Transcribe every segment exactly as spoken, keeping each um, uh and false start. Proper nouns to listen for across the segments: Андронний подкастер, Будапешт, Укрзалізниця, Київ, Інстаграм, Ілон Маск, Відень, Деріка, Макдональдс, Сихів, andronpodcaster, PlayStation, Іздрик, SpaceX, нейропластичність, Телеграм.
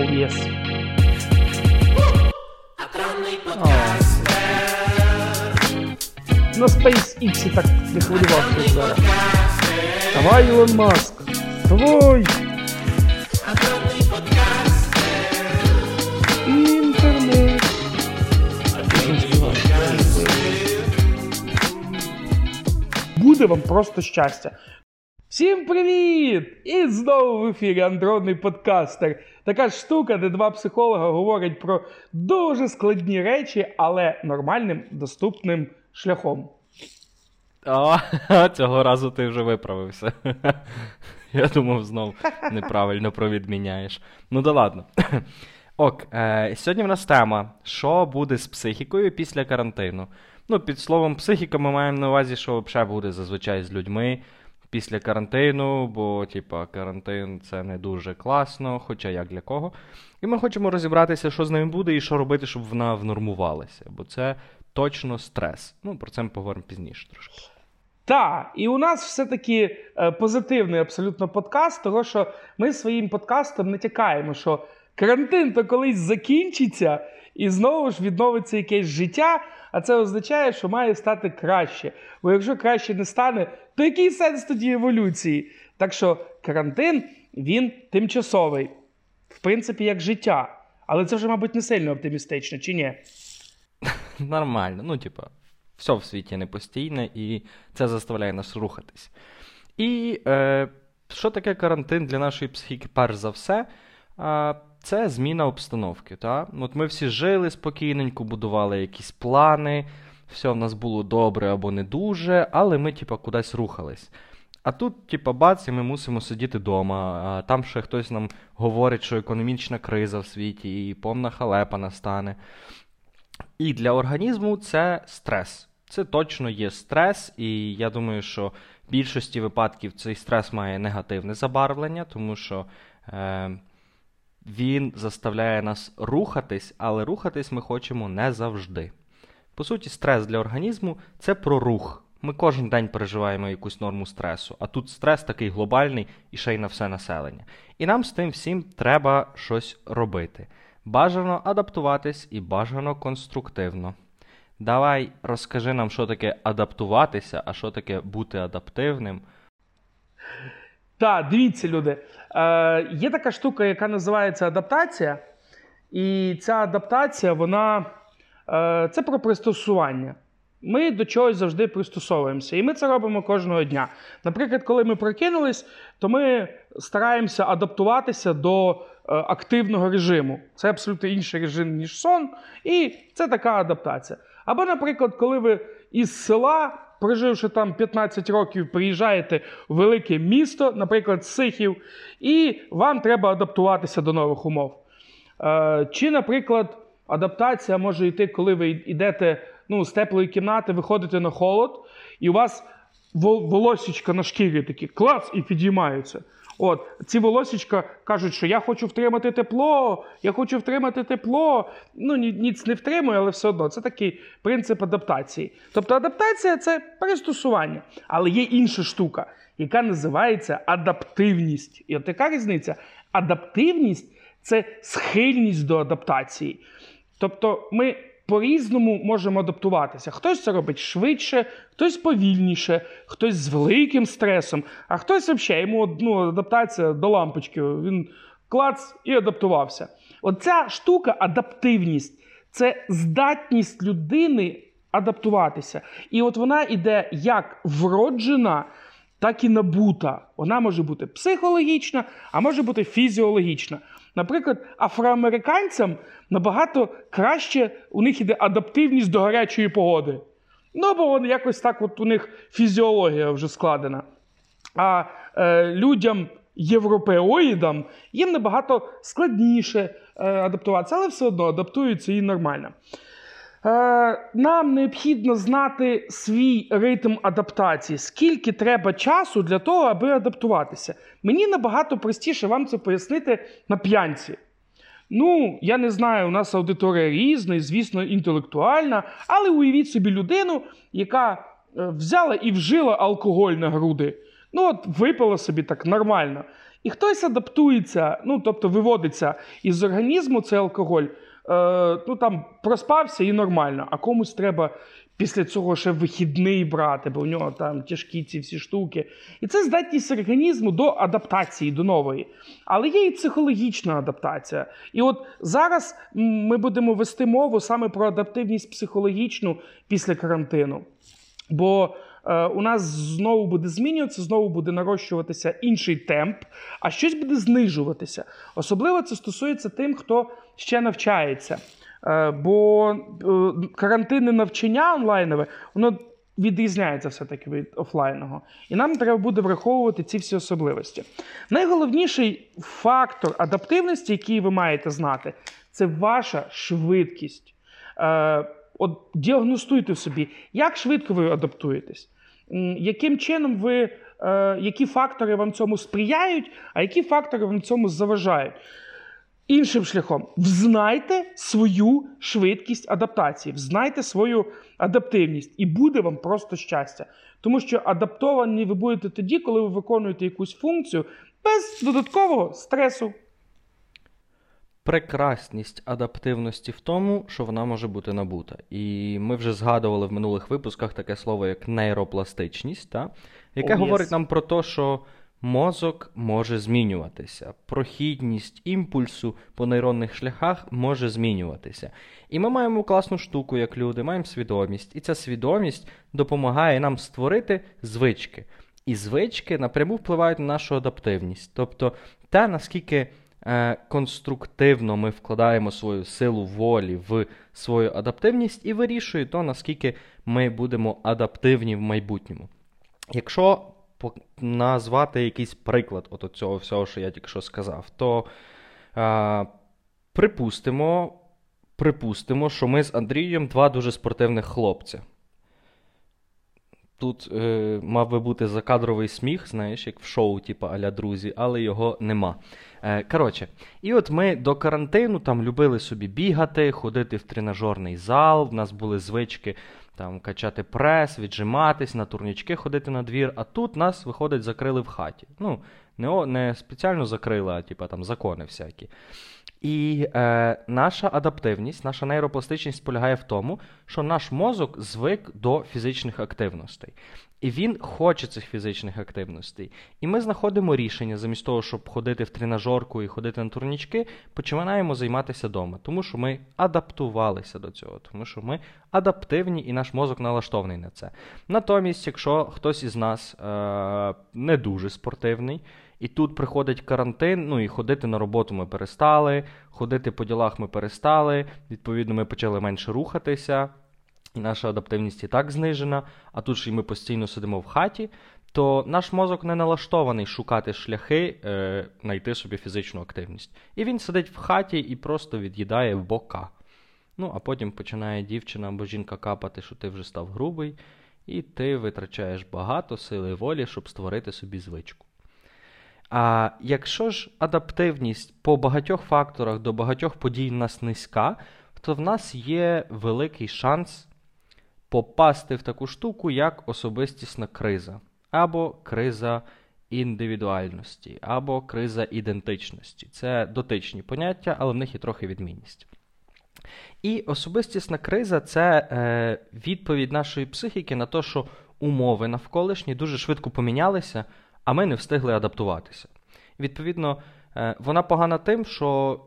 Oh, yes. На SpaceX так не хвилювався зараз. Давай, Ілон Маск! Давай! Інтернет! Буде вам просто щастя! Всім привіт! І знову в ефірі Андронний подкастер. Така штука, де два психолога говорять про дуже складні речі, але нормальним, доступним шляхом. О, цього разу ти вже виправився. Я думав, знов неправильно провідміняєш. Ну да ладно. Ок, е, сьогодні в нас тема, що буде з психікою після карантину. Ну, під словом психіка ми маємо на увазі, що взагалі буде зазвичай з людьми після карантину, бо, типа, карантин це не дуже класно, хоча як для кого. І ми хочемо розібратися, що з ними буде і що робити, щоб вона внормувалася, бо це точно стрес. Ну, про це ми поговоримо пізніше трошки. Так, і у нас все-таки е, позитивний абсолютно подкаст, того, що ми своїм подкастом натякаємо, що карантин-то колись закінчиться, і знову ж відновиться якесь життя, а це означає, що має стати краще. Бо якщо краще не стане, то який сенс тоді еволюції? Так що карантин, він тимчасовий. В принципі, як життя. Але це вже, мабуть, не сильно оптимістично, чи ні? Нормально. Ну, типа, все в світі не постійне, і це заставляє нас рухатись. І е, що таке карантин для нашої психіки, перш за все? Е, це зміна обстановки, так? От ми всі жили спокійненько, будували якісь плани, все в нас було добре або не дуже, але ми, типа, кудись рухались. А тут, типа, бац, і ми мусимо сидіти вдома. Там ще хтось нам говорить, що економічна криза в світі, і повна халепа настане. І для організму це стрес. Це точно є стрес, і я думаю, що в більшості випадків цей стрес має негативне забарвлення, тому що е, він заставляє нас рухатись, але рухатись ми хочемо не завжди. По суті, стрес для організму – це про рух. Ми кожен день переживаємо якусь норму стресу, а тут стрес такий глобальний і ще й на все населення. І нам з тим всім треба щось робити. Бажано адаптуватись і бажано конструктивно. Давай розкажи нам, що таке адаптуватися, а що таке бути адаптивним. Так, дивіться, люди. Е, є така штука, яка називається адаптація. І ця адаптація, вона... Е, це про пристосування. Ми до чогось завжди пристосовуємося. І ми це робимо кожного дня. Наприклад, коли ми прокинулись, то ми стараємося адаптуватися до активного режиму. Це абсолютно інший режим, ніж сон. І це така адаптація. Або, наприклад, коли ви із села, проживши там п'ятнадцять років, приїжджаєте в велике місто, наприклад, Сихів, і вам треба адаптуватися до нових умов. Чи, наприклад, адаптація може йти, коли ви йдете, ну, з теплої кімнати, виходите на холод, і у вас волосічка на шкірі такі, клац, і підіймаються. От, ці волосічка кажуть, що я хочу втримати тепло, я хочу втримати тепло. Ну, ніц не втримує, але все одно. Це такий принцип адаптації. Тобто адаптація – це пристосування. Але є інша штука, яка називається адаптивність. І от така різниця. Адаптивність – це схильність до адаптації. Тобто ми по-різному можемо адаптуватися. Хтось це робить швидше, хтось повільніше, хтось з великим стресом, а хтось взагалі, йому, ну, адаптація до лампочки, він клац і адаптувався. Оця штука, адаптивність, це здатність людини адаптуватися. І от вона іде як вроджена, так і набута. Вона може бути психологічна, а може бути фізіологічна. Наприклад, афроамериканцям набагато краще у них іде адаптивність до гарячої погоди. Ну, бо вони якось так, от у них фізіологія вже складена. А е, людям, європеоїдам, їм набагато складніше е, адаптуватися, але все одно адаптуються і нормально. Е, нам необхідно знати свій ритм адаптації, скільки треба часу для того, аби адаптуватися. Мені набагато простіше вам це пояснити на п'янці. Ну, я не знаю, у нас аудиторія різна і, звісно, інтелектуальна, але уявіть собі людину, яка взяла і вжила алкоголь на груди. Ну, от випила собі так нормально. І хтось адаптується, ну, тобто виводиться із організму цей алкоголь, е, ну, там, проспався і нормально, а комусь треба після цього ще вихідний брати, бо в нього там тяжкі ці всі штуки. І це здатність організму до адаптації, до нової. Але є і психологічна адаптація. І от зараз ми будемо вести мову саме про адаптивність психологічну після карантину. Бо е, у нас знову буде змінюватися, знову буде нарощуватися інший темп, а щось буде знижуватися. Особливо це стосується тим, хто ще навчається. Е, бо е, карантинне навчання онлайнове, воно відрізняється все-таки від офлайнного. І нам треба буде враховувати ці всі особливості. Найголовніший фактор адаптивності, який ви маєте знати, це ваша швидкість. Е, От діагностуйте в собі, як швидко ви адаптуєтесь, яким чином ви, е, які фактори вам цьому сприяють, а які фактори вам цьому заважають. Іншим шляхом, взнайте свою швидкість адаптації, взнайте свою адаптивність, і буде вам просто щастя. Тому що адаптовані ви будете тоді, коли ви виконуєте якусь функцію без додаткового стресу. Прекрасність адаптивності в тому, що вона може бути набута. І ми вже згадували в минулих випусках таке слово, як нейропластичність, та? Яке oh, yes. говорить нам про те, що мозок може змінюватися, прохідність імпульсу по нейронних шляхах може змінюватися. І ми маємо класну штуку, як люди, маємо свідомість. І ця свідомість допомагає нам створити звички. І звички напряму впливають на нашу адаптивність. Тобто те, наскільки конструктивно ми вкладаємо свою силу волі в свою адаптивність і вирішує то, наскільки ми будемо адаптивні в майбутньому. Якщо назвати якийсь приклад от цього всього, що я тільки що сказав, то е, припустимо, припустимо, що ми з Андрієм два дуже спортивних хлопця. Тут е, мав би бути закадровий сміх, знаєш, як в шоу, типу, а-ля друзі, але його нема. Е, коротше, і от ми до карантину там любили собі бігати, ходити в тренажерний зал, в нас були звички там качати прес, віджиматись, на турнічки ходити на двір, а тут нас, виходить, закрили в хаті. Ну, не, не спеціально закрили, а типу, там закони всякі. І е, наша адаптивність, наша нейропластичність полягає в тому, що наш мозок звик до фізичних активностей. І він хоче цих фізичних активностей. І ми знаходимо рішення, замість того, щоб ходити в тренажерку і ходити на турнічки, починаємо займатися вдома. Тому що ми адаптувалися до цього, тому що ми адаптивні і наш мозок налаштований на це. Натомість, якщо хтось із нас е, не дуже спортивний, і тут приходить карантин, ну і ходити на роботу ми перестали, ходити по ділах ми перестали, відповідно ми почали менше рухатися, і наша адаптивність і так знижена, а тут ж і ми постійно сидимо в хаті, то наш мозок не налаштований шукати шляхи, е, знайти собі фізичну активність. І він сидить в хаті і просто від'їдає бока. Ну, а потім починає дівчина або жінка капати, що ти вже став грубий, і ти витрачаєш багато сили волі, щоб створити собі звичку. А якщо ж адаптивність по багатьох факторах до багатьох подій в нас низька, то в нас є великий шанс попасти в таку штуку, як особистісна криза, або криза індивідуальності, або криза ідентичності. Це дотичні поняття, але в них є трохи відмінність. І особистісна криза – це е, відповідь нашої психіки на те, що умови навколишні дуже швидко помінялися, а ми не встигли адаптуватися. Відповідно, вона погана тим, що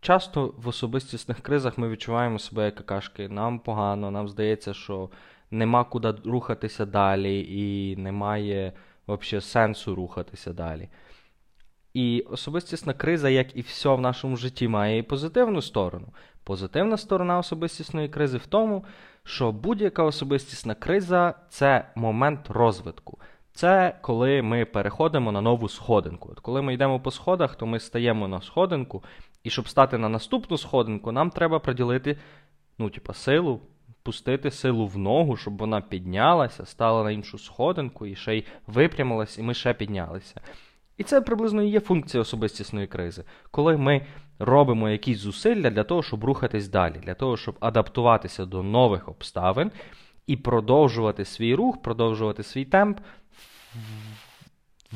часто в особистісних кризах ми відчуваємо себе як какашки. Нам погано, нам здається, що нема куди рухатися далі і немає взагалі сенсу рухатися далі. І особистісна криза, як і все в нашому житті, має і позитивну сторону. Позитивна сторона особистісної кризи в тому, що будь-яка особистісна криза – це момент розвитку. Це коли ми переходимо на нову сходинку. От коли ми йдемо по сходах, то ми стаємо на сходинку, і щоб стати на наступну сходинку, нам треба приділити, ну, типа, силу, пустити силу в ногу, щоб вона піднялася, стала на іншу сходинку, і ще й випрямилась, і ми ще піднялися. І це приблизно і є функція особистісної кризи. Коли ми робимо якісь зусилля для того, щоб рухатись далі, для того, щоб адаптуватися до нових обставин і продовжувати свій рух, продовжувати свій темп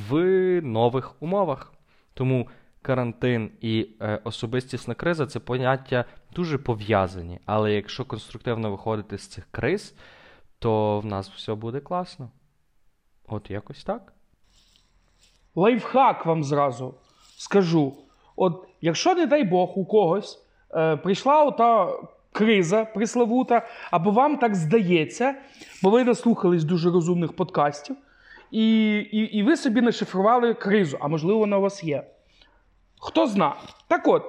в нових умовах. Тому карантин і е, особистісна криза – це поняття дуже пов'язані. Але якщо конструктивно виходити з цих криз, то в нас все буде класно. От якось так. Лайфхак вам зразу скажу. От якщо, не дай Бог, у когось е, прийшла ота криза приславута, або вам так здається, бо ви наслухались дуже розумних подкастів, і, і, і ви собі нашифрували кризу, а можливо вона у вас є. Хто знає. Так от,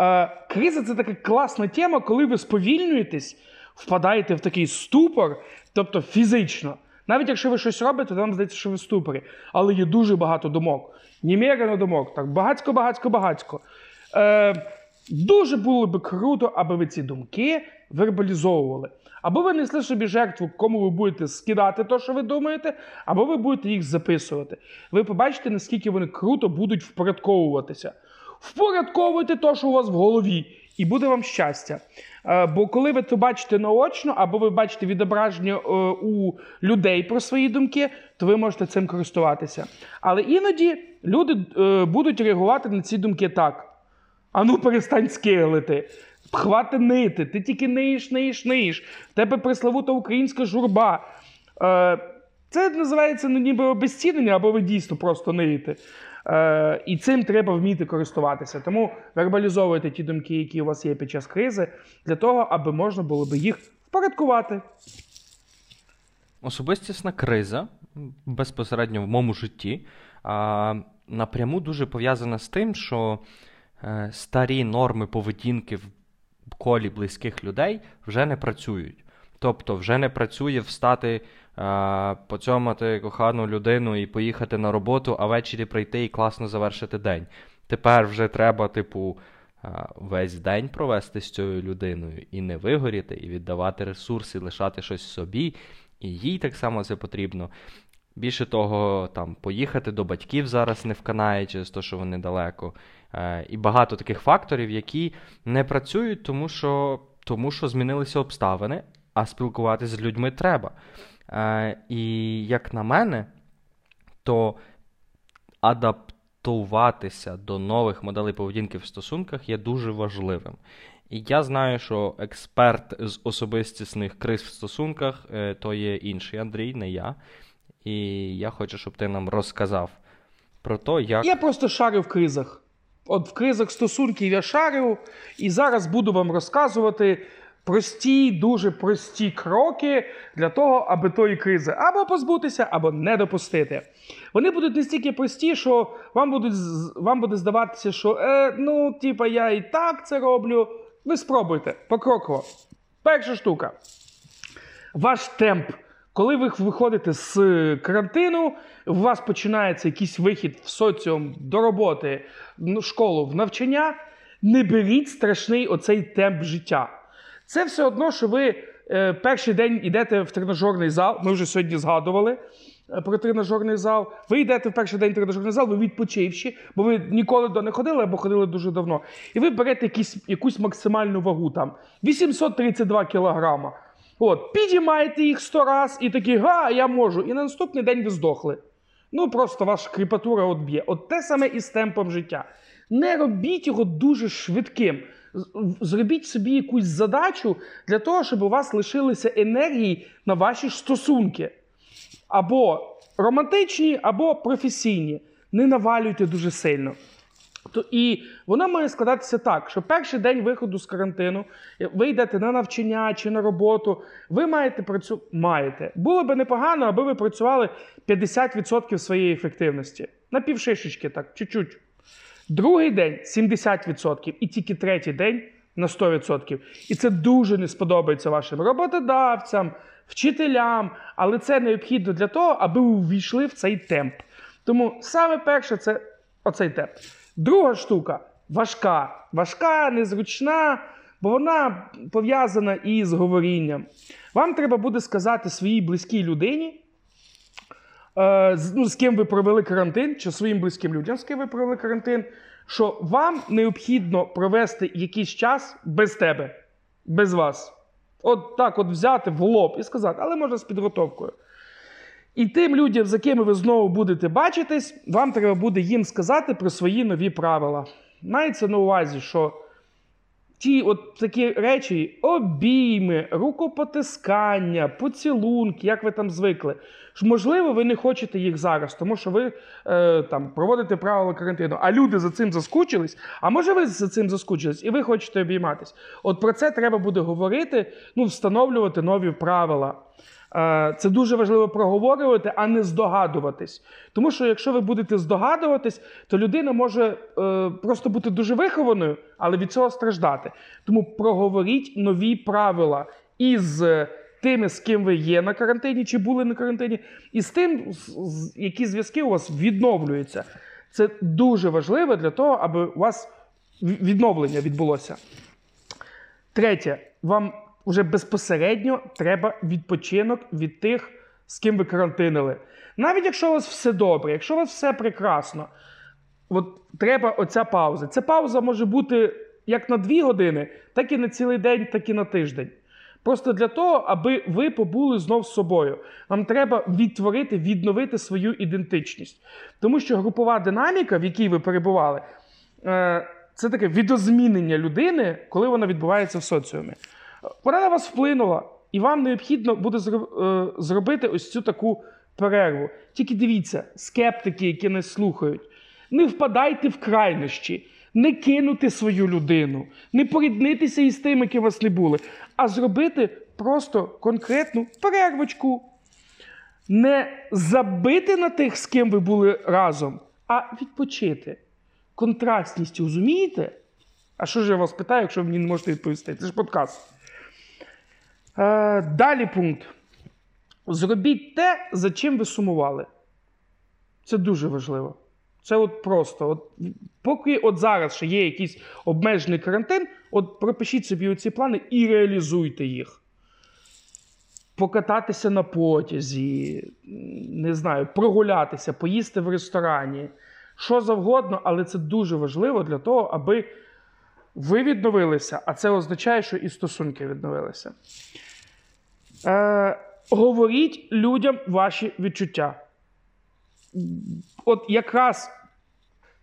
е, криза – це така класна тема, коли ви сповільнюєтесь, впадаєте в такий ступор, тобто фізично. Навіть якщо ви щось робите, то вам здається, що ви в ступорі. Але є дуже багато думок. Немерено думок. Так, багацько, багацько, багацько. Е, дуже було би круто, аби ви ці думки вербалізовували. Або ви несли собі жертву, кому ви будете скидати те, що ви думаєте, або ви будете їх записувати. Ви побачите, наскільки вони круто будуть впорядковуватися. Впорядковуйте те, що у вас в голові, і буде вам щастя. Бо коли ви це бачите наочно, або ви бачите відображення у людей про свої думки, то ви можете цим користуватися. Але іноді люди будуть реагувати на ці думки так. А ну перестань скиглити, хвати нити, ти тільки ниєш, ниєш, ниєш, в тебе пресловута українська журба. Це називається, ну, ніби обезцінення, або ви дійсно просто ниєте. Е, і цим треба вміти користуватися. Тому вербалізовуйте ті думки, які у вас є під час кризи, для того, аби можна було б їх впорядкувати. Особистісна криза, безпосередньо в моєму житті, а, напряму дуже пов'язана з тим, що е, старі норми поведінки в колі близьких людей вже не працюють. Тобто вже не працює встати, поцьомати кохану людину і поїхати на роботу, а ввечері прийти і класно завершити день. Тепер вже треба, типу, весь день провести з цією людиною і не вигоріти, і віддавати ресурси, лишати щось собі, і їй так само це потрібно. Більше того, там, поїхати до батьків зараз не вканає через те, що вони далеко. І багато таких факторів, які не працюють, тому що, тому що змінилися обставини, а спілкуватися з людьми треба. Е, і, як на мене, то адаптуватися до нових моделей поведінки в стосунках є дуже важливим. І я знаю, що експерт з особистісних криз в стосунках, е, то є інший Андрій, не я. І я хочу, щоб ти нам розказав про те, як... Я просто шарю в кризах. От в кризах стосунків я шарю, і зараз буду вам розказувати... Прості, дуже прості кроки для того, аби тої кризи або позбутися, або не допустити. Вони будуть настільки прості, що вам, будуть, вам буде здаватися, що е, ну, типа, я і так це роблю. Ви спробуйте, покроково. Перша штука. Ваш темп. Коли ви виходите з карантину, у вас починається якийсь вихід в соціум, до роботи, в школу, в навчання, не беріть страшний оцей темп життя. Це все одно, що ви е, перший день йдете в тренажерний зал, ми вже сьогодні згадували е, про тренажерний зал, ви йдете в перший день в тренажерний зал, ви відпочивші, бо ви ніколи до не ходили або ходили дуже давно, і ви берете якісь, якусь максимальну вагу, там, вісімсот тридцять два кілограма, от, підіймаєте їх сто раз і такі, га, я можу, і на наступний день ви здохли. Ну, просто ваша кріпатура от б'є. От те саме і з темпом життя. Не робіть його дуже швидким. Зробіть собі якусь задачу для того, щоб у вас лишилися енергії на ваші стосунки. Або романтичні, або професійні. Не навалюйте дуже сильно. То і вона має складатися так, що перший день виходу з карантину, ви йдете на навчання чи на роботу, ви маєте працю... маєте. Було б непогано, аби ви працювали п'ятдесят відсотків своєї ефективності. На півшишечки так, чуть-чуть. Другий день – сімдесят відсотків, і тільки третій день – на сто відсотків. І це дуже не сподобається вашим роботодавцям, вчителям, але це необхідно для того, аби ви увійшли в цей темп. Тому саме перше – це оцей темп. Друга штука – важка. Важка, незручна, бо вона пов'язана із говорінням. Вам треба буде сказати своїй близькій людині, З, ну, з ким ви провели карантин, чи своїм близьким людям, з ким ви провели карантин, що вам необхідно провести якийсь час без тебе, без вас. От так от взяти в лоб і сказати, але можна з підготовкою. І тим людям, з якими ви знову будете бачитись, вам треба буде їм сказати про свої нові правила. Мається на увазі, що ті от такі речі, обійми, рукопотискання, поцілунки, як ви там звикли, можливо, ви не хочете їх зараз, тому що ви е, там, проводите правила карантину, а люди за цим заскучились, а може ви за цим заскучились, і ви хочете обійматись. От про це треба буде говорити, ну, встановлювати нові правила. Це дуже важливо проговорювати, а не здогадуватись. Тому що якщо ви будете здогадуватись, то людина може е, просто бути дуже вихованою, але від цього страждати. Тому проговоріть нові правила із тими, з ким ви є на карантині чи були на карантині, і з тим, які зв'язки у вас відновлюються. Це дуже важливо для того, аби у вас відновлення відбулося. Третє. Вам уже безпосередньо треба відпочинок від тих, з ким ви карантинили. Навіть якщо у вас все добре, якщо у вас все прекрасно, от треба оця пауза. Ця пауза може бути як на дві години, так і на цілий день, так і на тиждень. Просто для того, аби ви побули знов з собою. Вам треба відтворити, відновити свою ідентичність. Тому що групова динаміка, в якій ви перебували, це таке відозмінення людини, коли вона відбувається в соціумі. Вона на вас вплинула, і вам необхідно буде зробити ось цю таку перерву. Тільки дивіться, скептики, які нас слухають, не впадайте в крайнощі, не кинути свою людину, не поріднитися із тими, які вас не були, а зробити просто конкретну перервочку. Не забити на тих, з ким ви були разом, а відпочити. Контрастність, розумієте? А що ж я вас питаю, якщо ви мені не можете відповісти? Це ж подкаст. Далі пункт. Зробіть те, за чим ви сумували. Це дуже важливо. Це от просто. От, поки от зараз ще є якийсь обмежений карантин, от пропишіть собі оці плани і реалізуйте їх. Покататися на потязі, не знаю, прогулятися, поїсти в ресторані. Що завгодно, але це дуже важливо для того, аби ви відновилися, а це означає, що і стосунки відновилися. Е, говоріть людям ваші відчуття. От якраз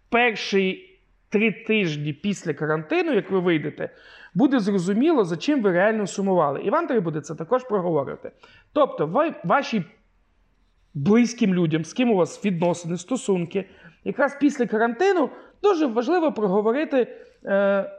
перші три тижні після карантину, як ви вийдете, буде зрозуміло, за чим ви реально сумували. І вам треба буде це також проговорювати. Тобто, ви, ваші близьким людям, з ким у вас відносини, стосунки, якраз після карантину дуже важливо проговорити, е,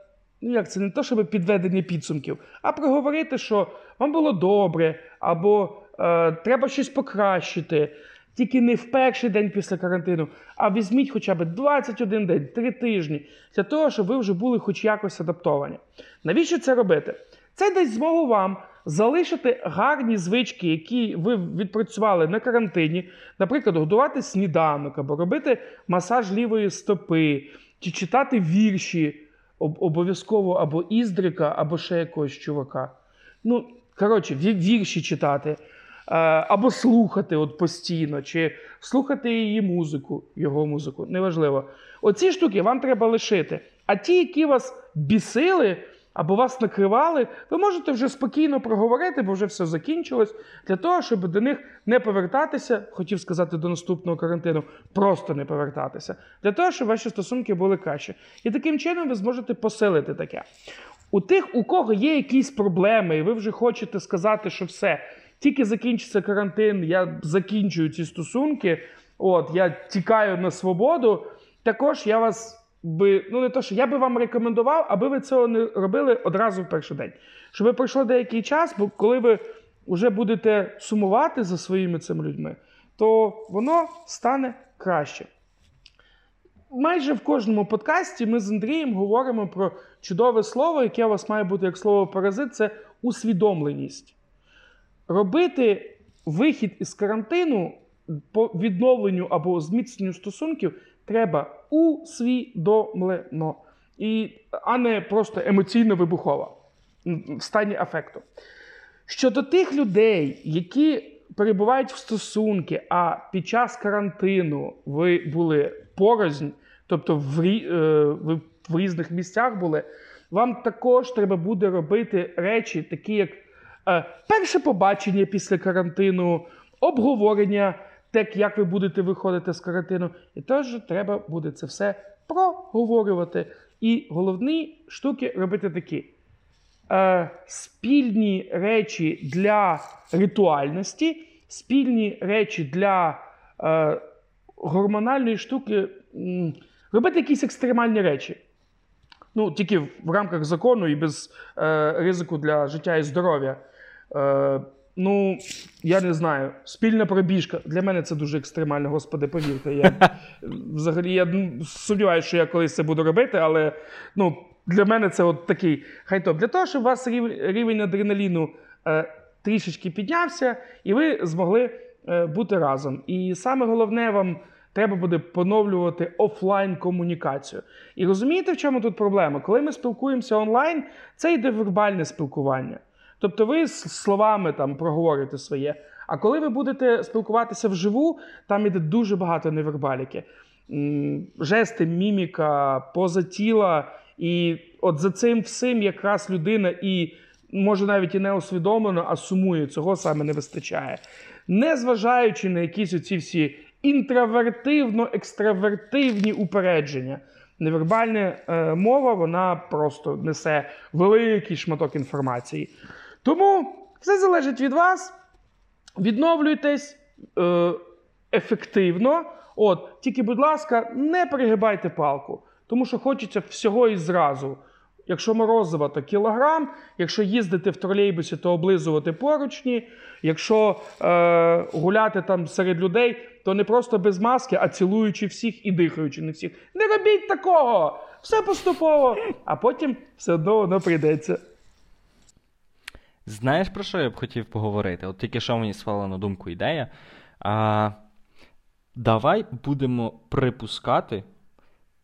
ну як це, не то, щоб підведення підсумків, а проговорити, що вам було добре, або е, треба щось покращити, тільки не в перший день після карантину, а візьміть хоча б двадцять один день, три тижні, для того, щоб ви вже були хоч якось адаптовані. Навіщо це робити? Це дасть змогу вам залишити гарні звички, які ви відпрацювали на карантині, наприклад, годувати сніданок, або робити масаж лівої стопи, чи читати вірші обов'язково або Іздрика, або ще якогось чувака. Ну, коротше, вірші читати, або слухати от постійно, чи слухати її музику, його музику, неважливо. Оці штуки вам треба лишити, а ті, які вас бісили, або вас накривали, ви можете вже спокійно проговорити, бо вже все закінчилось, для того, щоб до них не повертатися, хотів сказати до наступного карантину, просто не повертатися, для того, щоб ваші стосунки були краще. І таким чином ви зможете посилити таке. У тих, у кого є якісь проблеми, і ви вже хочете сказати, що все, тільки закінчиться карантин, я закінчую ці стосунки, от, я тікаю на свободу, також я вас... Би, ну не то, що я би вам рекомендував, аби ви цього не робили одразу в перший день. Щоб ви пройшло деякий час, бо коли ви вже будете сумувати за своїми цими людьми, то воно стане краще. Майже в кожному подкасті ми з Андрієм говоримо про чудове слово, яке у вас має бути як слово-паразит, це усвідомленість. Робити вихід із карантину по відновленню або зміцненню стосунків треба усвідомлено, і, а не просто емоційно-вибухово, в стані афекту. Щодо тих людей, які перебувають в стосунки, а під час карантину ви були порознь, тобто ви в, в різних місцях були, вам також треба буде робити речі, такі як перше побачення після карантину, обговорення те, як ви будете виходити з карантину. І тож треба буде це все проговорювати. І головні штуки робити такі. Е, спільні речі для ритуальності, спільні речі для е, гормональної штуки. Робити якісь екстремальні речі. Ну, тільки в рамках закону і без е, ризику для життя і здоров'я. Е, ну, я не знаю. Спільна пробіжка. Для мене це дуже екстремально, господи, повірте. Я, взагалі, я сумніваюся, що я колись це буду робити, але ну, для мене це от такий хай-топ. Для того, щоб у вас рівень адреналіну е, трішечки піднявся, і ви змогли е, бути разом. І саме головне вам треба буде поновлювати офлайн-комунікацію. І розумієте, в чому тут проблема? Коли ми спілкуємося онлайн, це йде вербальне спілкування. Тобто ви словами там проговорите своє. А коли ви будете спілкуватися вживу, там йде дуже багато невербаліки. Жести, міміка, поза тіла. І от за цим всім якраз людина і, може, навіть і не усвідомлено, а сумує. Цього саме не вистачає. Незважаючи на якісь оці всі інтровертивно-екстравертивні упередження. Невербальна е, мова, вона просто несе великий шматок інформації. Тому все залежить від вас. Відновлюйтесь е, ефективно. От, тільки, будь ласка, не перегибайте палку. Тому що хочеться всього і зразу. Якщо морозива, то кілограм. Якщо їздити в тролейбусі, то облизувати поручні. Якщо е, гуляти там серед людей, то не просто без маски, а цілуючи всіх і дихаючи на всіх. Не робіть такого! Все поступово. А потім все одно воно прийдеться. Знаєш, про що я б хотів поговорити? От тільки що мені спала на думку ідея. А, давай будемо припускати,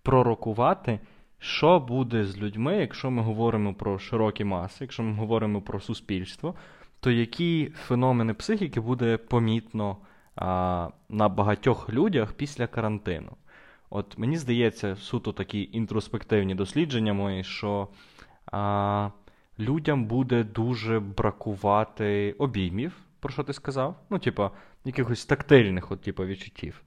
пророкувати, що буде з людьми, якщо ми говоримо про широкі маси, якщо ми говоримо про суспільство, то які феномени психіки буде помітно а, на багатьох людях після карантину? От мені здається, суто такі інтроспективні дослідження мої, що а, людям буде дуже бракувати обіймів, про що ти сказав, ну, типа, якихось тактильних от, типа, відчуттів,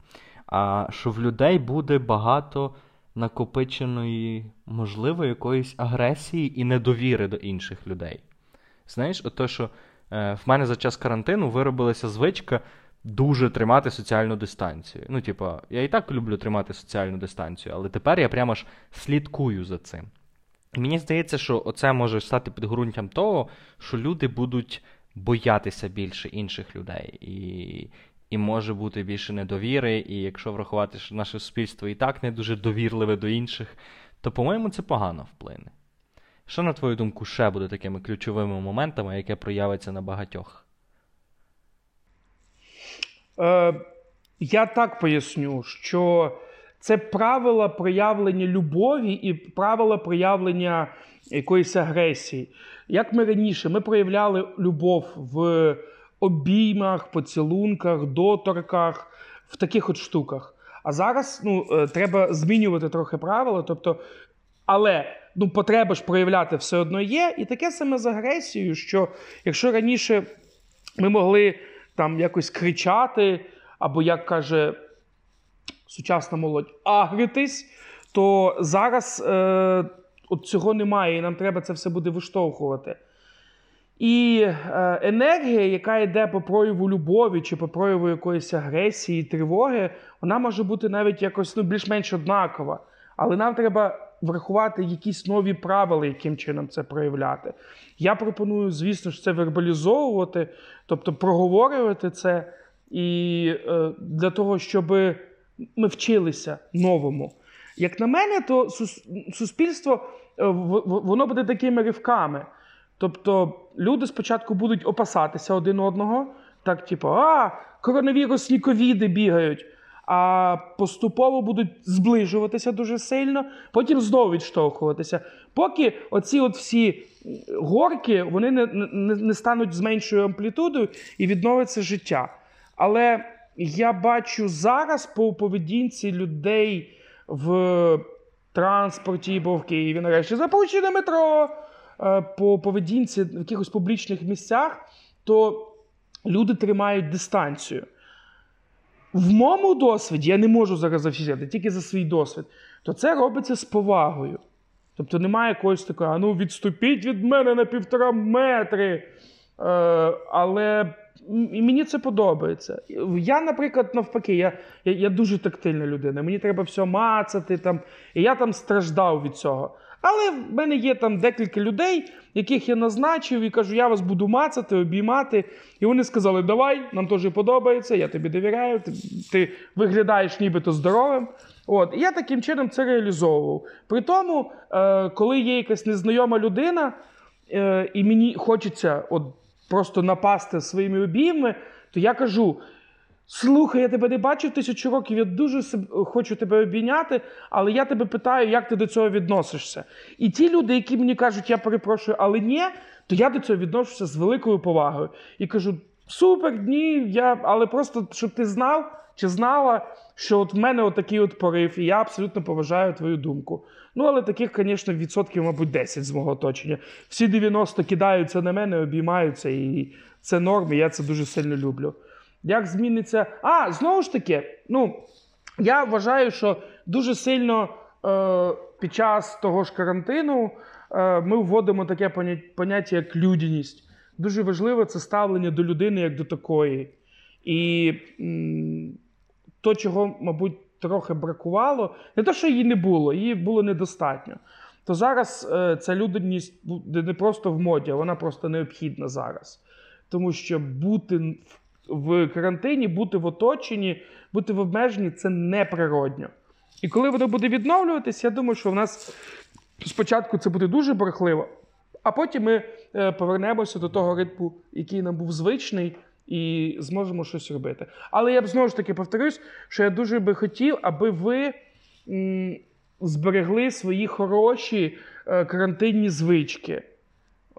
а що в людей буде багато накопиченої, можливо, якоїсь агресії і недовіри до інших людей. Знаєш, от те, що е, в мене за час карантину виробилася звичка дуже тримати соціальну дистанцію. Ну, типа, я і так люблю тримати соціальну дистанцію, але тепер я прямо ж слідкую за цим. Мені здається, що оце може стати підґрунтям того, що люди будуть боятися більше інших людей. І... І може бути більше недовіри, і якщо врахувати, що наше суспільство і так не дуже довірливе до інших, то, по-моєму, це погано вплине. Що, на твою думку, ще буде такими ключовими моментами, яке проявиться на багатьох? Е, я так поясню, що це правила проявлення любові і правила проявлення якоїсь агресії. Як ми раніше, ми проявляли любов в обіймах, поцілунках, доторках, в таких от штуках. А зараз, ну, треба змінювати трохи правила, тобто, але, ну, потреба ж проявляти все одно є, і таке саме з агресією, що якщо раніше ми могли там якось кричати, або, як каже сучасна молодь, агритись, то зараз е- от цього немає, і нам треба це все буде виштовхувати. І е, енергія, яка йде по прояву любові чи по прояву якоїсь агресії, тривоги, вона може бути навіть якось, ну, більш-менш однакова. Але нам треба врахувати якісь нові правила, яким чином це проявляти. Я пропоную, звісно ж, це вербалізовувати, тобто проговорювати це, і е, для того, щоб ми вчилися новому. Як на мене, то суспільство, е, воно буде такими ривками. Тобто люди спочатку будуть опасатися один одного, так типу, а, коронавірусні ковіди бігають, а поступово будуть зближуватися дуже сильно, потім знову відштовхуватися. Поки оці от всі горки, вони не, не, не стануть з меншою амплітудою і відновиться життя. Але я бачу зараз по поведінці людей в транспорті, бо в Києві нарешті запущено метро, по поведінці в якихось публічних місцях, то люди тримають дистанцію. в моєму досвіді, я не можу зараз офіційно, тільки за свій досвід, то це робиться з повагою. Тобто немає якогось такого, а ну відступіть від мене на півтора метри. Е, але і мені це подобається. Я, наприклад, навпаки, я, я, я дуже тактильна людина, мені треба все мацати там, і я там страждав від цього. Але в мене є там декілька людей, яких я назначив і кажу, я вас буду мацати, обіймати. І вони сказали, давай, нам теж подобається, я тобі довіряю, ти, ти виглядаєш нібито здоровим. От. І я таким чином це реалізовував. При тому, е, коли є якась незнайома людина, е, і мені хочеться от, просто напасти своїми обіймами, то я кажу, слухай, я тебе не бачив тисячу років, я дуже хочу тебе обійняти, але я тебе питаю, як ти до цього відносишся. І ті люди, які мені кажуть, я перепрошую, але ні, то я до цього відношуся з великою повагою. І кажу, супер, ні, я, але просто, щоб ти знав, чи знала, що от в мене отакий от порив, і я абсолютно поважаю твою думку. Ну, але таких, звісно, відсотків, мабуть, десять з мого оточення. Всі дев'яносто кидаються на мене, обіймаються, і це норм, і я це дуже сильно люблю. Як зміниться... А, знову ж таки, ну, я вважаю, що дуже сильно е, під час того ж карантину е, ми вводимо таке поняття, як людяність. Дуже важливе це ставлення до людини, як до такої. І м, то, чого, мабуть, трохи бракувало, не те, що її не було, її було недостатньо. То зараз е, ця людяність не просто в моді, а вона просто необхідна зараз. Тому що бути... в карантині, бути в оточенні, бути в обмеженні – це неприродньо. І коли воно буде відновлюватись, я думаю, що в нас спочатку це буде дуже брехливо, а потім ми повернемося до того ритму, який нам був звичний, і зможемо щось робити. Але я б знову ж таки повторюсь, що я дуже би хотів, аби ви м- зберегли свої хороші е- карантинні звички.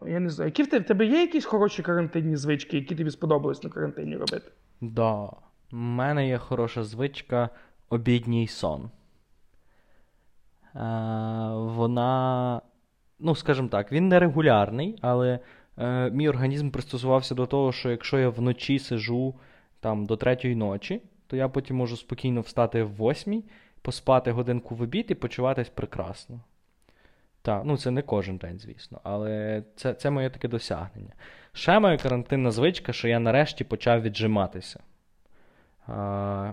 Я не знаю, які в тебе, в тебе є якісь хороші карантинні звички, які тобі сподобались на карантині робити? Да. У мене є хороша звичка – обідній сон. Е, вона, ну, скажімо так, він нерегулярний, але е, мій організм пристосувався до того, що якщо я вночі сижу там, до третьої ночі, то я потім можу спокійно встати в восьмій, поспати годинку в обід і почуватись прекрасно. Так, ну це не кожен день, звісно, але це, це моє таке досягнення. Ще моя карантинна звичка, що я нарешті почав віджиматися. А,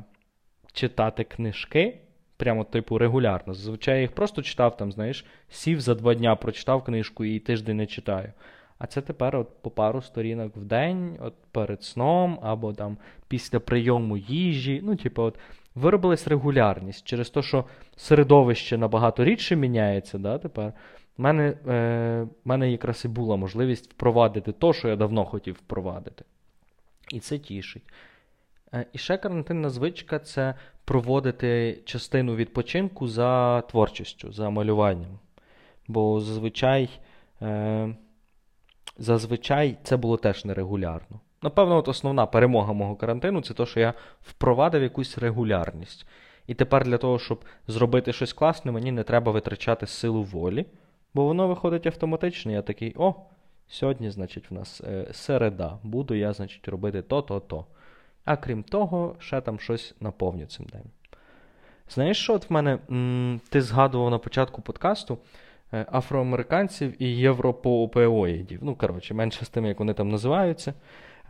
читати книжки, прямо типу регулярно. Зазвичай я їх просто читав, там, знаєш, сів за два дня, прочитав книжку і тиждень не читаю. А це тепер от по пару сторінок в день, от перед сном, або там після прийому їжі, ну типу от... Виробилась регулярність через те, що середовище набагато рідше міняється, да, тепер. В мене, е, мене якраз і була можливість впровадити те, що я давно хотів впровадити. І це тішить. Е, і ще карантинна звичка – це проводити частину відпочинку за творчістю, за малюванням. Бо зазвичай, е, зазвичай це було теж нерегулярно. Напевно, от основна перемога мого карантину – це те, що я впровадив якусь регулярність. І тепер для того, щоб зробити щось класне, мені не треба витрачати силу волі, бо воно виходить автоматично. Я такий, о, сьогодні, значить, в нас е, середа, буду я, значить, робити то-то-то. А крім того, ще там щось наповню цим день. Знаєш, що от в мене, м- ти згадував на початку подкасту, е, афроамериканців і європеоїдів. Ну, коротше, менше з тим, як вони там називаються.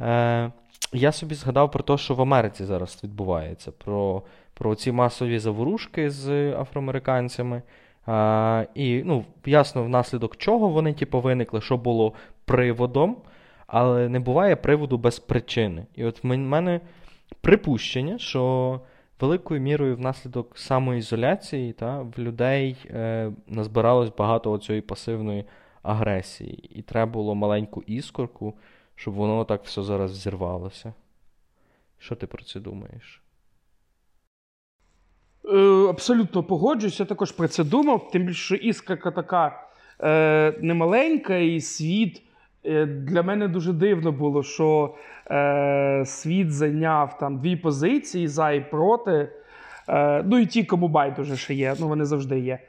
Е, я собі згадав про те, що в Америці зараз відбувається, про, про ці масові заворушки з афроамериканцями. Е, і, ну, ясно, внаслідок чого вони, типу, виникли, що було приводом, але не буває приводу без причини. І от в мене припущення, що великою мірою внаслідок самоізоляції та, в людей е, назбиралось багато цієї пасивної агресії. І треба було маленьку іскорку, щоб воно так все зараз взірвалося. Що ти про це думаєш? Е, абсолютно погоджуюсь, я також про це думав. Тим більше, що іскорка така е, немаленька, і світ... Е, для мене дуже дивно було, що е, світ зайняв там дві позиції, за і проти. Е, ну і ті, кому байдуже ще є, ну вони завжди є.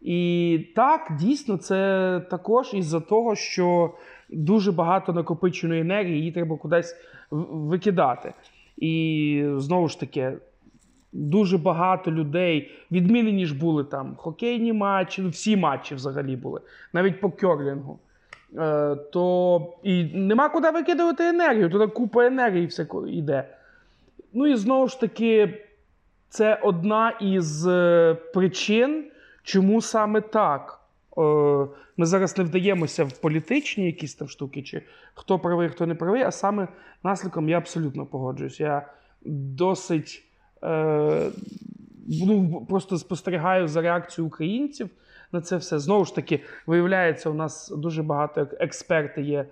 І так, дійсно, це також із-за того, що дуже багато накопиченої енергії, її треба кудись викидати. І, знову ж таки, дуже багато людей, відмінені ж були там хокейні матчі, всі матчі взагалі були, навіть по кьорлінгу. Е, то і нема куди викидувати енергію, туди купа енергії все йде. Ну і знову ж таки, це одна із причин, чому саме так. Ми зараз не вдаємося в політичні якісь там штуки, чи хто правий, хто не правий, а саме наслідком я абсолютно погоджуюсь. Я досить е, ну, просто спостерігаю за реакцією українців на це все. Знову ж таки, виявляється, у нас дуже багато експерти є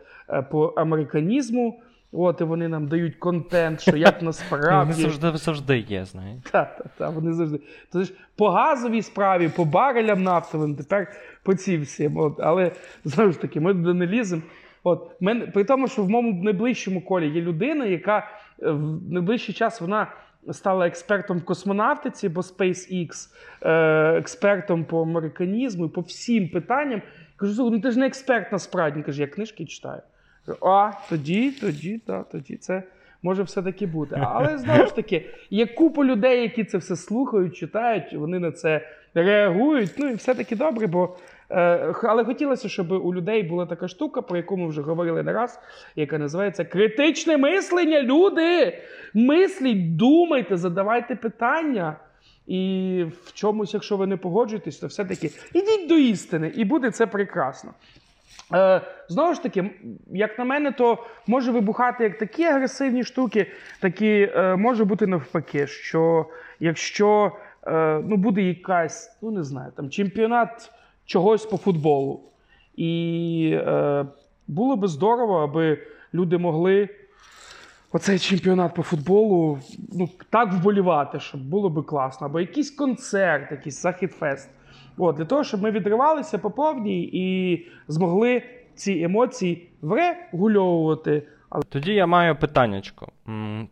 по американізму. От, і вони нам дають контент, що як насправді... Вони завжди, завжди є, знаєш. Так, так, так, вони завжди. Тож по газовій справі, по барелям нафтовим, тепер по цій всім. От, але, знову ж таки, ми туди не ліземо. От, мен, при тому, що в моєму найближчому колі є людина, яка в найближчий час вона стала експертом в космонавтиці, бо SpaceX, експертом по американізму, по всім питанням. Кажу, ну ти ж не експерт насправді. Каже, я книжки читаю. А, тоді, тоді, да, тоді це може все-таки бути. Але, знову ж таки, є купа людей, які це все слухають, читають, вони на це реагують, ну і все-таки добре, бо... Е, але хотілося, щоб у людей була така штука, про яку ми вже говорили не раз, яка називається критичне мислення, люди! Мисліть, думайте, задавайте питання. І в чомусь, якщо ви не погоджуєтесь, то все-таки ідіть до істини, і буде це прекрасно. Е, знову ж таки, як на мене, то може вибухати як такі агресивні штуки, такі е, може бути навпаки, що якщо е, ну, буде якась, ну не знаю, там чемпіонат чогось по футболу, і е, було би здорово, аби люди могли оцей чемпіонат по футболу ну, так вболівати, щоб було би класно, або якийсь концерт, якийсь захід-фест. От, для того, щоб ми відривалися по повній і змогли ці емоції врегульовувати. Тоді я маю питаннячко.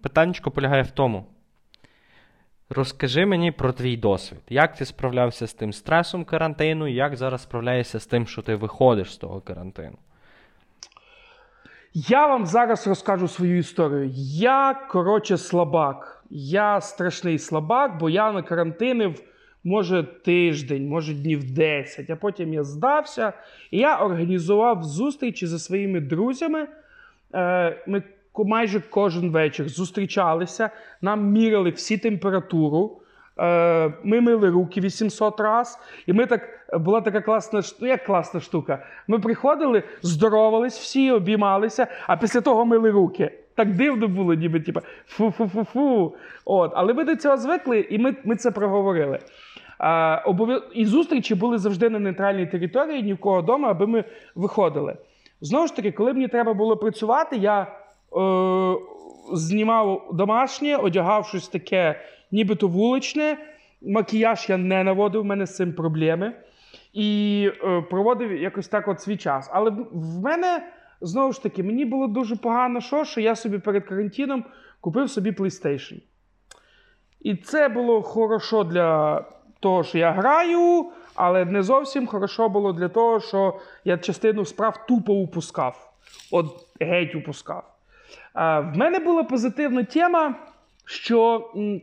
Питаннячко полягає в тому, розкажи мені про твій досвід. Як ти справлявся з тим стресом карантину і як зараз справляєшся з тим, що ти виходиш з того карантину? Я вам зараз розкажу свою історію. Я, коротше, слабак. Я страшний слабак, бо я на карантинив може тиждень, може днів десять, а потім я здався. І я організував зустрічі зі своїми друзями. Ми майже кожен вечір зустрічалися, нам міряли всі температуру, ми мили руки вісімсот раз. І ми так, була така класна, ну як класна штука, ми приходили, здоровались всі, обіймалися, а після того мили руки. Так дивно було, ніби типу фу-фу-фу-фу. От. Але ми до цього звикли, і ми, ми це проговорили. А, обов... І зустрічі були завжди на нейтральній території, ні в кого вдома, аби ми виходили. Знову ж таки, коли мені треба було працювати, я е... знімав домашнє, одягав щось таке, нібито вуличне. Макіяж я не наводив, в мене з цим проблеми. І е... проводив якось так от свій час. Але в мене... Знову ж таки, мені було дуже погано, що, що я собі перед карантином купив собі PlayStation. І це було хорошо для того, що я граю, але не зовсім хорошо було для того, що я частину справ тупо упускав. От геть упускав. А, в мене була позитивна тема, що м,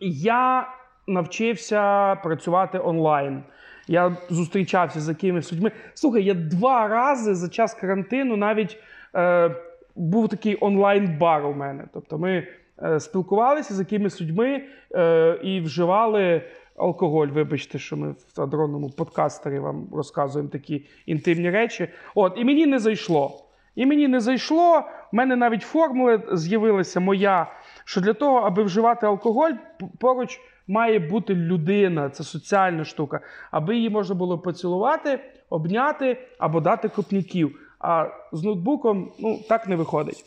я навчився працювати онлайн. Я зустрічався з якимись людьми. Слухай, я два рази за час карантину навіть е, був такий онлайн-бар у мене. Тобто ми е, спілкувалися з якимись людьми е, і вживали алкоголь. Вибачте, що ми в андронному подкастері вам розказуємо такі інтимні речі. От, і мені не зайшло. І мені не зайшло. У мене навіть формула з'явилася моя, що для того, аби вживати алкоголь, поруч має бути людина, це соціальна штука, аби її можна було поцілувати, обняти або дати копняків. А з ноутбуком, ну, так не виходить.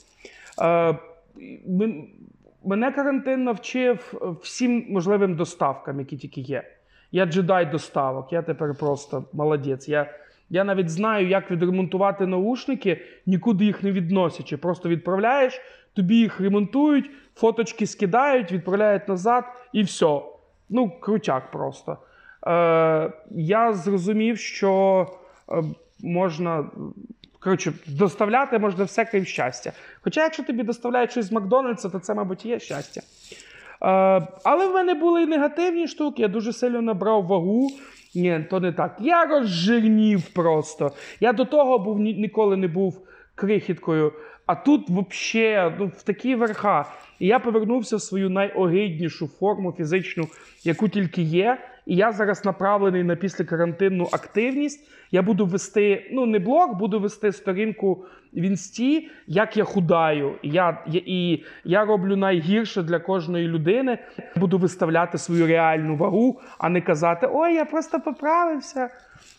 Е, мене карантин навчив всім можливим доставкам, які тільки є. Я джедай доставок, я тепер просто молодець. Я, я навіть знаю, як відремонтувати наушники, нікуди їх не відносячи. Просто відправляєш, тобі їх ремонтують, фоточки скидають, відправляють назад і все. Ну, крутяк просто. Е, я зрозумів, що е, можна, коротше, доставляти можна все, крім щастя. Хоча, якщо тобі доставляють щось з Макдональдса, то це, мабуть, і є щастя. Але в мене були і негативні штуки, я дуже сильно набрав вагу. Ні, то не так. Я розжирнів просто. Я до того був, ніколи не був крихіткою, а тут взагалі, ну, в такі верха. І я повернувся в свою найогиднішу форму фізичну, яку тільки є. І я зараз направлений на післякарантинну активність. Я буду вести, ну, не блог, буду вести сторінку в Інсті, як я худаю. І я, я, і я роблю найгірше для кожної людини. Буду виставляти свою реальну вагу, а не казати, ой, я просто поправився.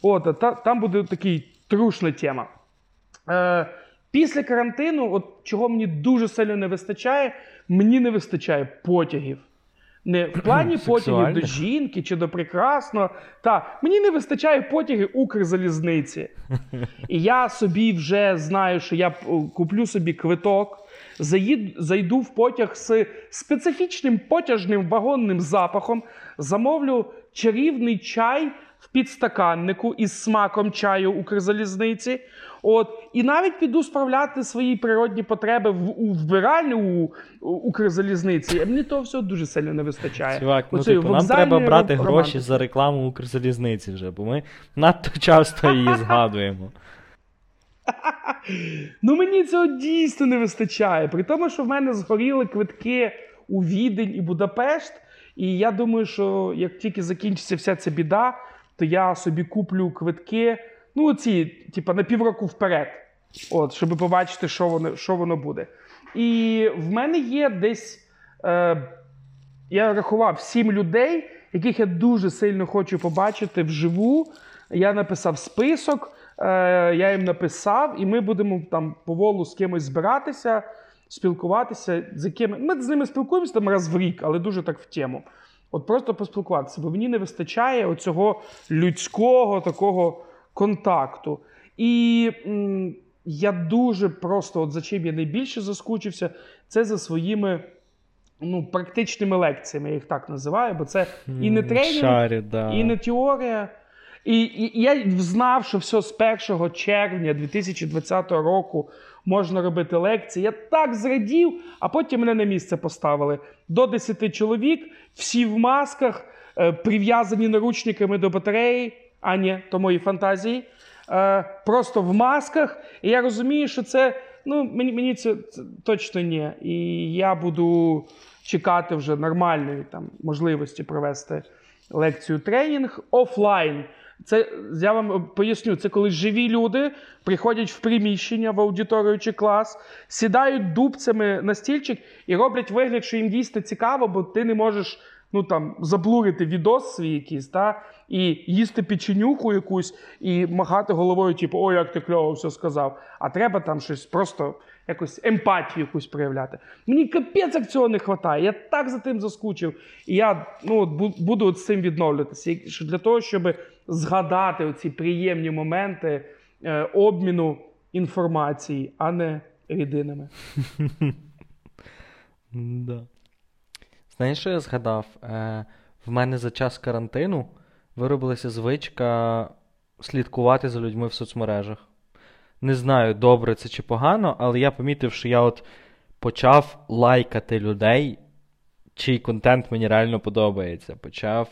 От, та, там буде такий трушна тема. Е, після карантину, от чого мені дуже сильно не вистачає, мені не вистачає потягів. Не в плані потягів до жінки чи до прекрасного. Та, мені не вистачає потягів Укрзалізниці. І я собі вже знаю, що я куплю собі квиток, заїду, зайду в потяг з специфічним потяжним вагонним запахом, замовлю чарівний чай в підстаканнику із смаком чаю Укрзалізниці. От, і навіть піду справляти свої природні потреби в, у вбиральню у, у Укрзалізниці. А мені того всього дуже сильно не вистачає. Чувак, ну, типу, нам треба брати роман. Гроші за рекламу Укрзалізниці вже, бо ми надто часто її згадуємо. Ну мені цього дійсно не вистачає. При тому, що в мене згоріли квитки у Відень і Будапешт. І я думаю, що як тільки закінчиться вся ця біда, то я собі куплю квитки, ну ці, типа, на півроку вперед, от, щоб побачити, що воно, що воно буде. І в мене є десь, е, я рахував, сім людей, яких я дуже сильно хочу побачити вживу. Я написав список, е, я їм написав, і ми будемо там поволу з кимось збиратися, спілкуватися, з якими... Ми з ними спілкуємося там раз в рік, але дуже так в тему. От просто поспілкуватися, бо мені не вистачає оцього людського такого контакту. І м, я дуже просто, от за чим я найбільше заскучився, це за своїми, ну, практичними лекціями, я їх так називаю, бо це і не тренінг, Шарі, да. і не теорія. І, і я знав, що все з першого червня дві тисячі двадцятого року можна робити лекції. Я так зрадів, а потім мене на місце поставили. До десяти чоловік, всі в масках, е, прив'язані наручниками до батареї, а ні, то мої фантазії, е, просто в масках. І я розумію, що це, ну, мені, мені це, це точно ні. І я буду чекати вже нормальної там можливості провести лекцію-тренінг офлайн. Це, я вам поясню, це коли живі люди приходять в приміщення, в аудиторію чи клас, сідають дубцями на стільчик і роблять вигляд, що їм дійсно цікаво, бо ти не можеш, ну, там, заблурити відос свій якийсь, та, і їсти печенюху якусь, і махати головою, типу, ой, як ти кльово все сказав. А треба там щось просто, якось емпатію якусь проявляти. Мені капець, як цього не вистачає. Я так за тим заскучив. І я, ну, от, буду от з цим відновлюватися. Для того, щоб згадати оці приємні моменти е, обміну інформації, а не рідинами. Да. Знаєш, що я згадав? Е, в мене за час карантину виробилася звичка слідкувати за людьми в соцмережах. Не знаю, добре це чи погано, але я помітив, що я от почав лайкати людей, чий контент мені реально подобається. Почав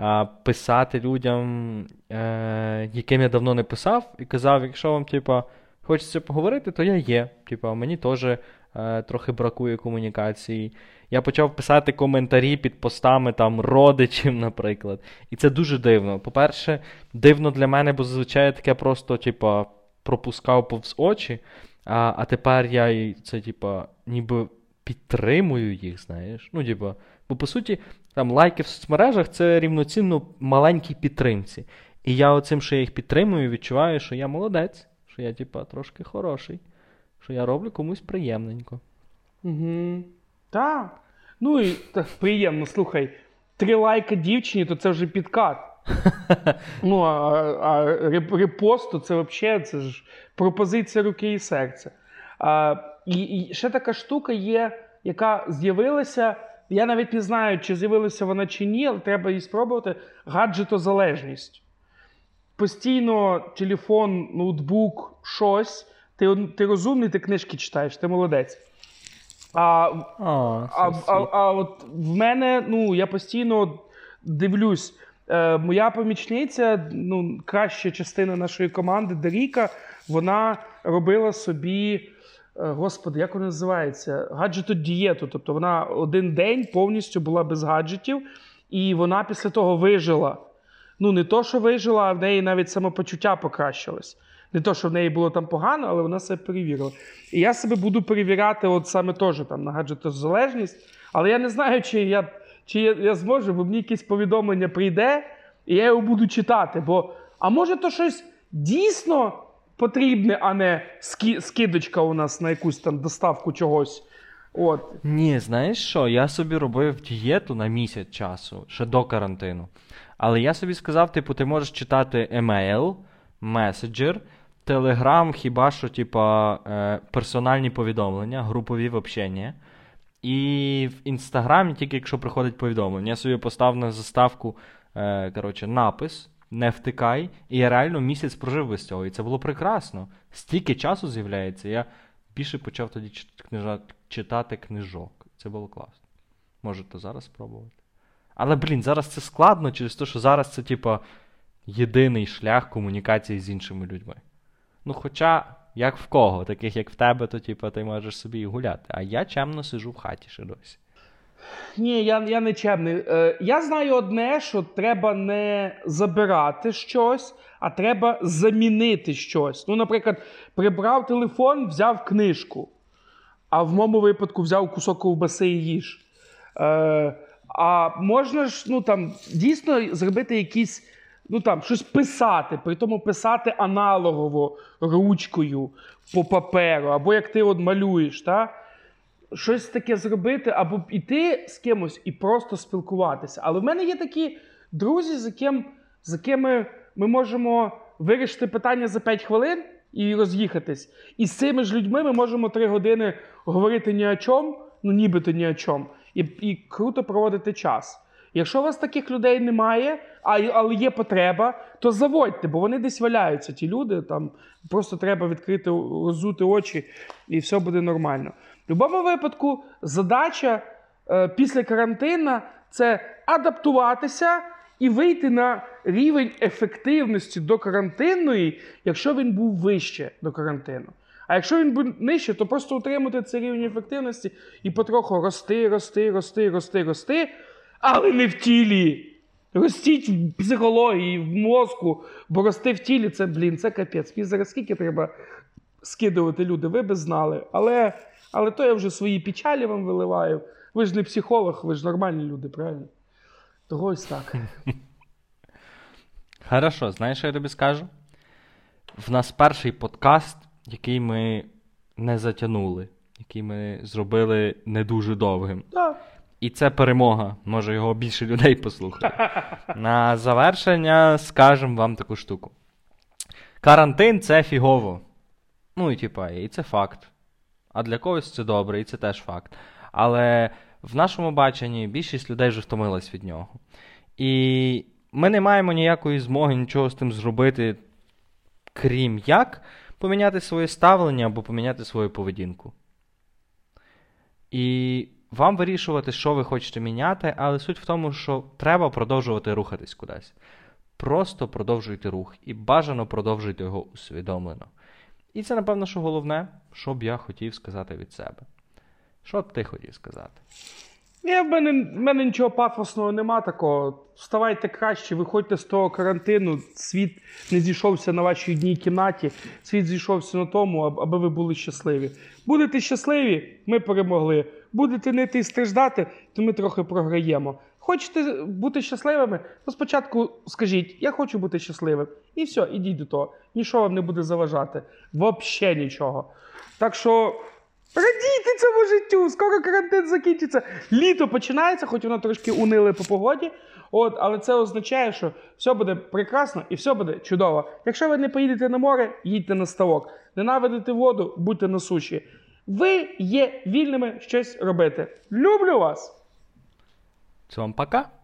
е, писати людям, е, яким я давно не писав, і казав, якщо вам, типа, хочеться поговорити, то я є. Типа, мені теж трохи бракує комунікації. Я почав писати коментарі під постами там родичів, наприклад. І це дуже дивно. По-перше, дивно для мене, бо зазвичай таке просто, типа, пропускав повз очі, а, а тепер я це, типа, ніби підтримую їх, знаєш. Ну, типа, бо по суті, там лайки в соцмережах це рівноцінно маленькій підтримці. І я оцим, що я їх підтримую, відчуваю, що я молодець, що я, типа, трошки хороший. Що я роблю комусь приємненько. Угу. Так. Ну і так, приємно, слухай, три лайка дівчині, то це вже підкат. Ну, а, а репост, то це взагалі, це ж пропозиція руки і серця. А, і, і ще така штука є, яка з'явилася, я навіть не знаю, чи з'явилася вона чи ні, але треба її спробувати, гаджетозалежність. Постійно телефон, ноутбук, щось. Ти, ти розумний, ти книжки читаєш, ти молодець. А, oh, а, а, а от в мене, ну, я постійно дивлюсь, е, моя помічниця, ну, краща частина нашої команди, Деріка, вона робила собі, е, господи, як вона називається, гаджетодієту. Тобто вона один день повністю була без гаджетів, і вона після того вижила. Ну, не то, що вижила, а в неї навіть самопочуття покращилось. Не то, що в неї було там погано, але вона себе перевірила. І я себе буду перевіряти от саме теж там на гаджетозалежність. Але я не знаю, чи я, чи я, я зможу, бо мені якесь повідомлення прийде, і я його буду читати. Бо, а може то щось дійсно потрібне, а не ски, скидочка у нас на якусь там доставку чогось. От. Ні, знаєш що, я собі робив дієту на місяць часу, ще до карантину. Але я собі сказав, типу, ти можеш читати емейл, меседжер, Телеграм, хіба що, типа, е, персональні повідомлення, групові взагалі. І в Інстаграмі тільки, якщо приходить повідомлення. Я собі поставив на заставку, е, коротше, напис, не втикай. І я реально місяць прожив без цього. І це було прекрасно. Стільки часу з'являється. Я більше почав тоді книжа, читати книжок. Це було класно. Може, то зараз спробувати. Але, блін, зараз це складно через те, що зараз це, типа, єдиний шлях комунікації з іншими людьми. Ну, хоча, як в кого, таких як в тебе, то типу, ти можеш собі і гуляти. А я чемно сижу в хаті ще досі. Ні, я, я не чемний. Е, я знаю одне, що треба не забирати щось, а треба замінити щось. Ну, наприклад, прибрав телефон, взяв книжку. А в моєму випадку взяв кусок ковбаси і їж. Е, а можна ж, ну, там, дійсно зробити якісь... Ну там, щось писати, при тому писати аналогово, ручкою, по паперу, або як ти от малюєш, та? Щось таке зробити, або йти з кимось і просто спілкуватися. Але в мене є такі друзі, з яким, з якими ми можемо вирішити питання за п'ять хвилин і роз'їхатись. І з цими ж людьми ми можемо три години говорити ні о чому, ну нібито ні о чому, і, і круто проводити час. Якщо у вас таких людей немає, а, але є потреба, то заводьте, бо вони десь валяються, ті люди, там просто треба відкрити, роззути очі, і все буде нормально. В будь-якому випадку задача е, після карантину – це адаптуватися і вийти на рівень ефективності до карантинної, якщо він був вище до карантину. А якщо він буде нижче, то просто утримати цей рівень ефективності і потроху рости, рости, рости, рости, рости, але не в тілі. Ростіть в психології, в мозку, бо рости в тілі, це, блін, це капець. Мені зараз скільки треба скидувати люди, ви би знали. Але, але то я вже свої печалі вам виливаю. Ви ж не психолог, ви ж нормальні люди, правильно? Того ось так. Хорошо, знаєш, що я тобі скажу? В нас перший подкаст, який ми не затягнули, який ми зробили не дуже довгим. Так. І це перемога. Може, його більше людей послухає. На завершення скажемо вам таку штуку. Карантин – це фігово. Ну, і типа, і це факт. А для когось це добре, і це теж факт. Але в нашому баченні більшість людей вже втомилась від нього. І ми не маємо ніякої змоги нічого з тим зробити, крім як поміняти своє ставлення або поміняти свою поведінку. І... Вам вирішувати, що ви хочете міняти, але суть в тому, що треба продовжувати рухатись кудись. Просто продовжуйте рух і бажано продовжуйте його усвідомлено. І це, напевно, що головне, що б я хотів сказати від себе. Що б ти хотів сказати? Ні, в мене, в мене нічого пафосного нема такого. Вставайте краще, виходьте з того карантину. Світ не зійшовся на вашій одній кімнаті. Світ зійшовся на тому, аби ви були щасливі. Будете щасливі, ми перемогли. Будете нити і страждати, то ми трохи програємо. Хочете бути щасливими? То спочатку скажіть, я хочу бути щасливим. І все, ідіть до того. Нічого вам не буде заважати. Вообще нічого. Так що... Радійте цьому життю, скоро карантин закінчиться. Літо починається, хоч воно трошки унили по погоді, от, але це означає, що все буде прекрасно і все буде чудово. Якщо ви не поїдете на море, їдьте на ставок. Ненавидите воду, будьте на суші. Ви є вільними щось робити. Люблю вас! Всім пока!